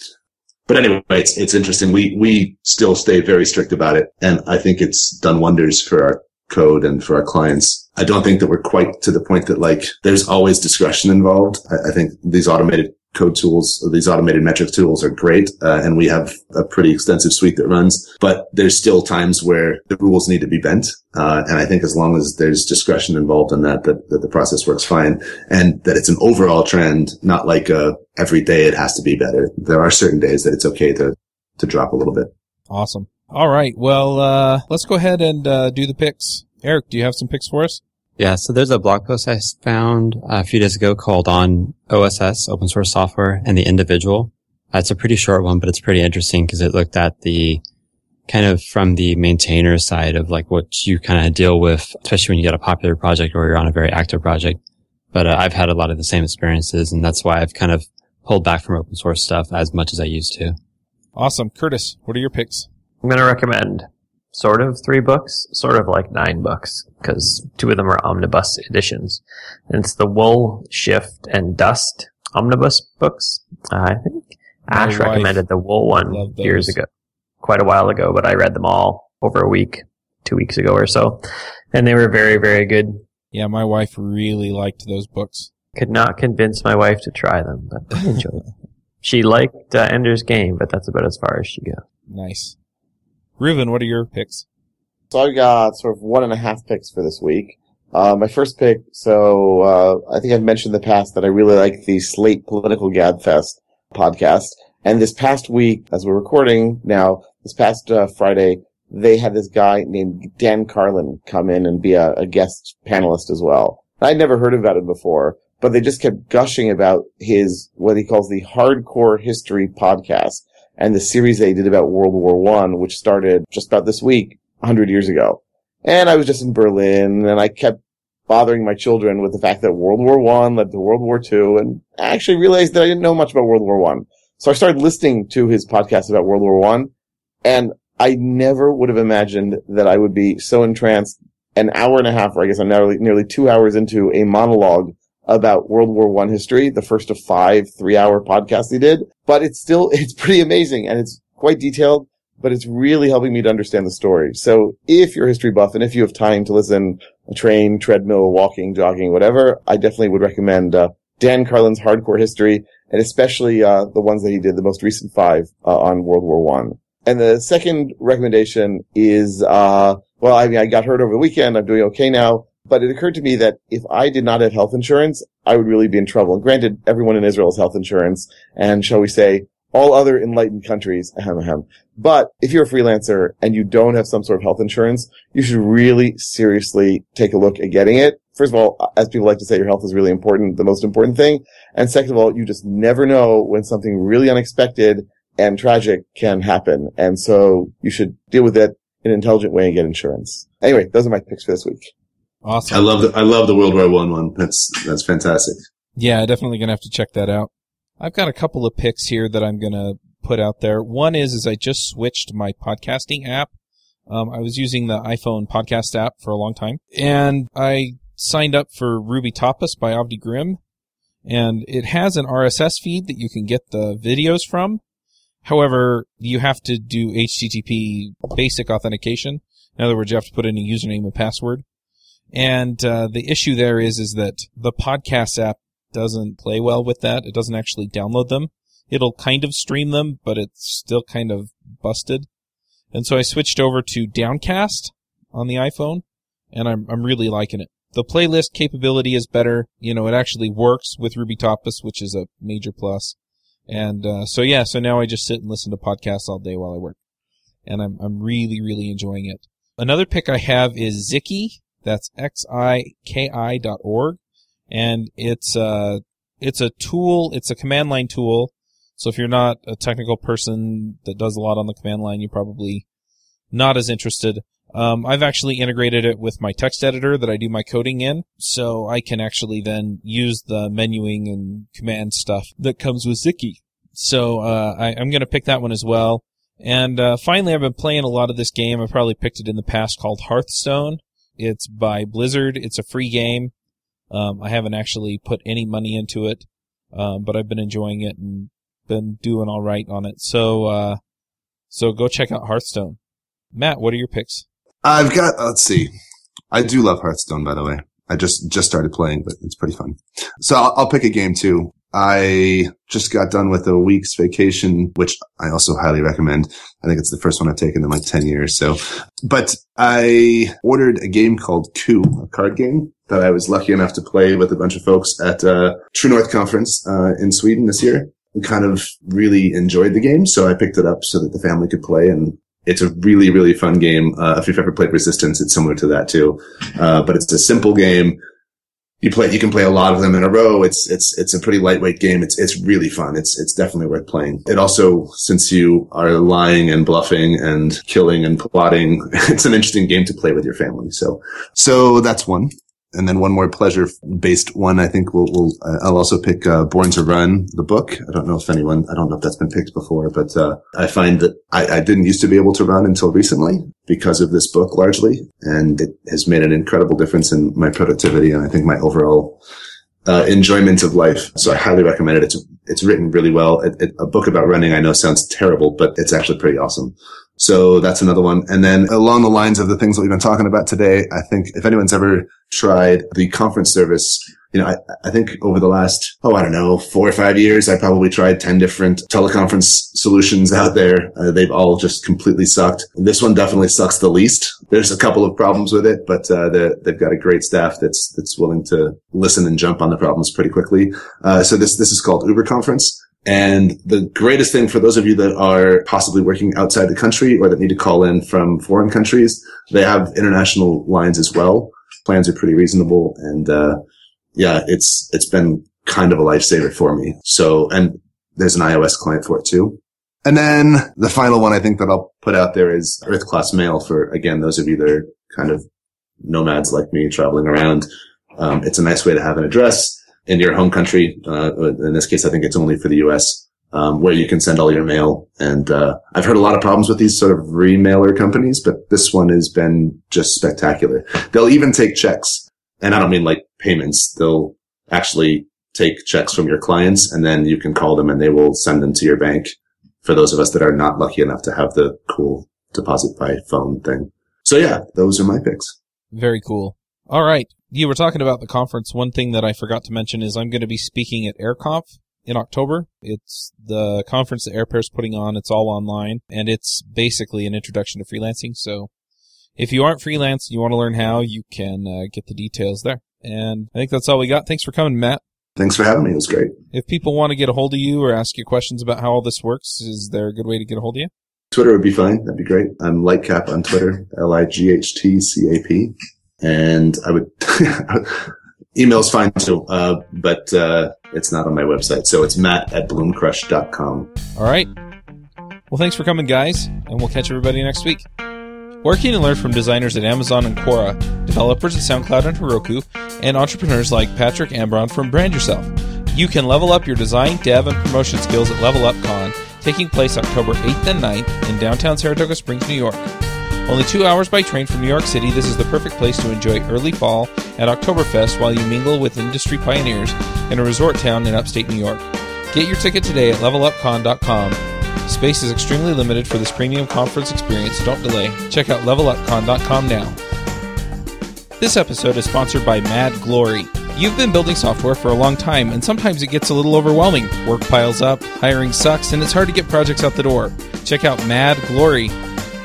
But anyway, it's interesting. We still stay very strict about it, and I think it's done wonders for our code and for our clients. I don't think that we're quite to the point that there's always discretion involved. I think these automated code tools, these automated metric tools are great. And we have a pretty extensive suite that runs, but there's still times where the rules need to be bent. And I think as long as there's discretion involved in that the process works fine and that it's an overall trend, not like every day it has to be better. There are certain days that it's okay to drop a little bit. Awesome. All right. Well, let's go ahead and do the picks. Eric, do you have some picks for us? Yeah. So there's a blog post I found a few days ago called On OSS, Open Source Software, and the Individual. It's a pretty short one, but it's pretty interesting because it looked at the kind of from the maintainer side of what you kind of deal with, especially when you get a popular project or you're on a very active project. But I've had a lot of the same experiences, and that's why I've kind of pulled back from open source stuff as much as I used to. Awesome. Curtis, what are your picks? I'm going to recommend sort of 3 books, sort of like 9 books, because 2 of them are omnibus editions. And it's the Wool, Shift, and Dust omnibus books, I think. Ash recommended the Wool one years ago, quite a while ago, but I read them all over a week, 2 weeks ago or so. And they were very, very good. Yeah, my wife really liked those books. Could not convince my wife to try them, but I enjoyed them. She liked Ender's Game, but that's about as far as she goes. Nice. Reuben, what are your picks? So I've got sort of 1.5 picks for this week. My first pick, I think I've mentioned in the past that I really like the Slate Political Gabfest podcast. And this past week, as we're recording now, this past Friday, they had this guy named Dan Carlin come in and be a guest panelist as well. I'd never heard about him before, but they just kept gushing about his, what he calls the Hardcore History podcast. and the series they did about World War One, which started just about this week, 100 years ago. And I was just in Berlin, and I kept bothering my children with the fact that World War One led to World War Two, and I actually realized that I didn't know much about World War One. So I started listening to his podcast about World War One, and I never would have imagined that I would be so entranced an hour and a half, or I guess I'm nearly 2 hours into a monologue about World War One history, the first of 5 3-hour podcasts he did. But it's pretty amazing, and it's quite detailed, but it's really helping me to understand the story. So if you're a history buff and if you have time to listen, a train, treadmill, walking, jogging, whatever, I definitely would recommend Dan Carlin's Hardcore History, and especially the ones that he did, the most recent 5 on World War One. And the second recommendation is, I got hurt over the weekend. I'm doing okay now. But it occurred to me that if I did not have health insurance, I would really be in trouble. And granted, everyone in Israel has health insurance, and shall we say, all other enlightened countries, ahem, ahem. But if you're a freelancer and you don't have some sort of health insurance, you should really seriously take a look at getting it. First of all, as people like to say, your health is really important, the most important thing. And second of all, you just never know when something really unexpected and tragic can happen. And so you should deal with it in an intelligent way and get insurance. Anyway, those are my picks for this week. Awesome. I love the World War One one. That's fantastic. Yeah, definitely going to have to check that out. I've got a couple of picks here that I'm going to put out there. One is I just switched my podcasting app. I was using the iPhone podcast app for a long time, and I signed up for Ruby Tapas by Avdi Grimm, and it has an RSS feed that you can get the videos from. However, you have to do HTTP basic authentication. In other words, you have to put in a username and password. And the issue there is that the podcast app doesn't play well with that. It doesn't actually download them. It'll kind of stream them, but it's still kind of busted. And so I switched over to Downcast on the iPhone, and I'm really liking it. The playlist capability is better. You know, it actually works with Ruby Tapas, which is a major plus. And so now I just sit and listen to podcasts all day while I work, and I'm really, really enjoying it. Another pick I have is Ziki. That's xiki.org. And it's a tool. It's a command line tool. So if you're not a technical person that does a lot on the command line, you're probably not as interested. I've actually integrated it with my text editor that I do my coding in. So I can actually then use the menuing and command stuff that comes with Ziki. So, I'm going to pick that one as well. And, finally, I've been playing a lot of this game. I probably picked it in the past, called Hearthstone. It's by Blizzard. It's a free game. I haven't actually put any money into it, but I've been enjoying it and been doing all right on it. So, so go check out Hearthstone. Matt, what are your picks? I've got, let's see. I do love Hearthstone, by the way. I just started playing, but it's pretty fun. So I'll pick a game too. I just got done with a week's vacation, which I also highly recommend. I think it's the first one I've taken in like 10 years. So, but I ordered a game called Coup, a card game that I was lucky enough to play with a bunch of folks at True North Conference in Sweden this year. We kind of really enjoyed the game, so I picked it up so that the family could play, and it's a really, really fun game. If you've ever played Resistance, it's similar to that too. But it's a simple game. You can play a lot of them in a row. It's a pretty lightweight game. It's really fun. It's definitely worth playing. It also, since you are lying and bluffing and killing and plotting, it's an interesting game to play with your family. So that's one. And then one more pleasure-based one, I think I'll also pick, Born to Run, the book. I don't know if that's been picked before, but, I find that I didn't used to be able to run until recently because of this book largely. And it has made an incredible difference in my productivity and I think my overall, enjoyment of life. So I highly recommend it. It's written really well. A book about running, I know, sounds terrible, but it's actually pretty awesome. So that's another one. And then along the lines of the things that we've been talking about today, I think if anyone's ever tried the conference service, you know, I think over the last, 4 or 5 years, I probably tried 10 different teleconference solutions out there. They've all just completely sucked. This one definitely sucks the least. There's a couple of problems with it, but they've got a great staff that's willing to listen and jump on the problems pretty quickly. So this is called Uber Conference. And the greatest thing for those of you that are possibly working outside the country or that need to call in from foreign countries, they have international lines as well. Plans are pretty reasonable. And, it's been kind of a lifesaver for me. So, and there's an iOS client for it too. And then the final one I think that I'll put out there is Earth Class Mail for, again, those of you that are kind of nomads like me traveling around. It's a nice way to have an address in your home country. In this case, I think it's only for the U.S., where you can send all your mail. And I've heard a lot of problems with these sort of remailer companies, but this one has been just spectacular. They'll even take checks. And I don't mean like payments. They'll actually take checks from your clients, and then you can call them and they will send them to your bank, for those of us that are not lucky enough to have the cool deposit by phone thing. So yeah, those are my picks. Very cool. All right. You were talking about the conference. One thing that I forgot to mention is I'm going to be speaking at AirConf in October. It's the conference that AirPair's putting on. It's all online, and it's basically an introduction to freelancing. So if you aren't freelance and you want to learn how, you can get the details there. And I think that's all we got. Thanks for coming, Matt. Thanks for having me. It was great. If people want to get a hold of you or ask you questions about how all this works, is there a good way to get a hold of you? Twitter would be fine. That'd be great. I'm Lightcap on Twitter, LIGHTCAP. And I would email's fine too, but it's not on my website. So it's matt@bloomcrush.com. All right. Well, thanks for coming, guys, and we'll catch everybody next week. Working and learn from designers at Amazon and Quora, developers at SoundCloud and Heroku, and entrepreneurs like Patrick Ambron from Brand Yourself. You can level up your design, dev, and promotion skills at Level Up Con, taking place October 8th and 9th in downtown Saratoga Springs, New York. Only 2 hours by train from New York City, this is the perfect place to enjoy early fall at Oktoberfest while you mingle with industry pioneers in a resort town in upstate New York. Get your ticket today at levelupcon.com. Space is extremely limited for this premium conference experience, so don't delay. Check out levelupcon.com now. This episode is sponsored by Mad Glory. You've been building software for a long time, and sometimes it gets a little overwhelming. Work piles up, hiring sucks, and it's hard to get projects out the door. Check out Mad Glory.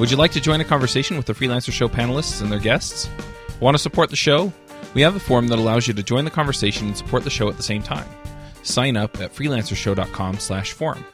Would you like to join a conversation with the Freelancer Show panelists and their guests? Want to support the show? We have a form that allows you to join the conversation and support the show at the same time. Sign up at freelancershow.com/forum.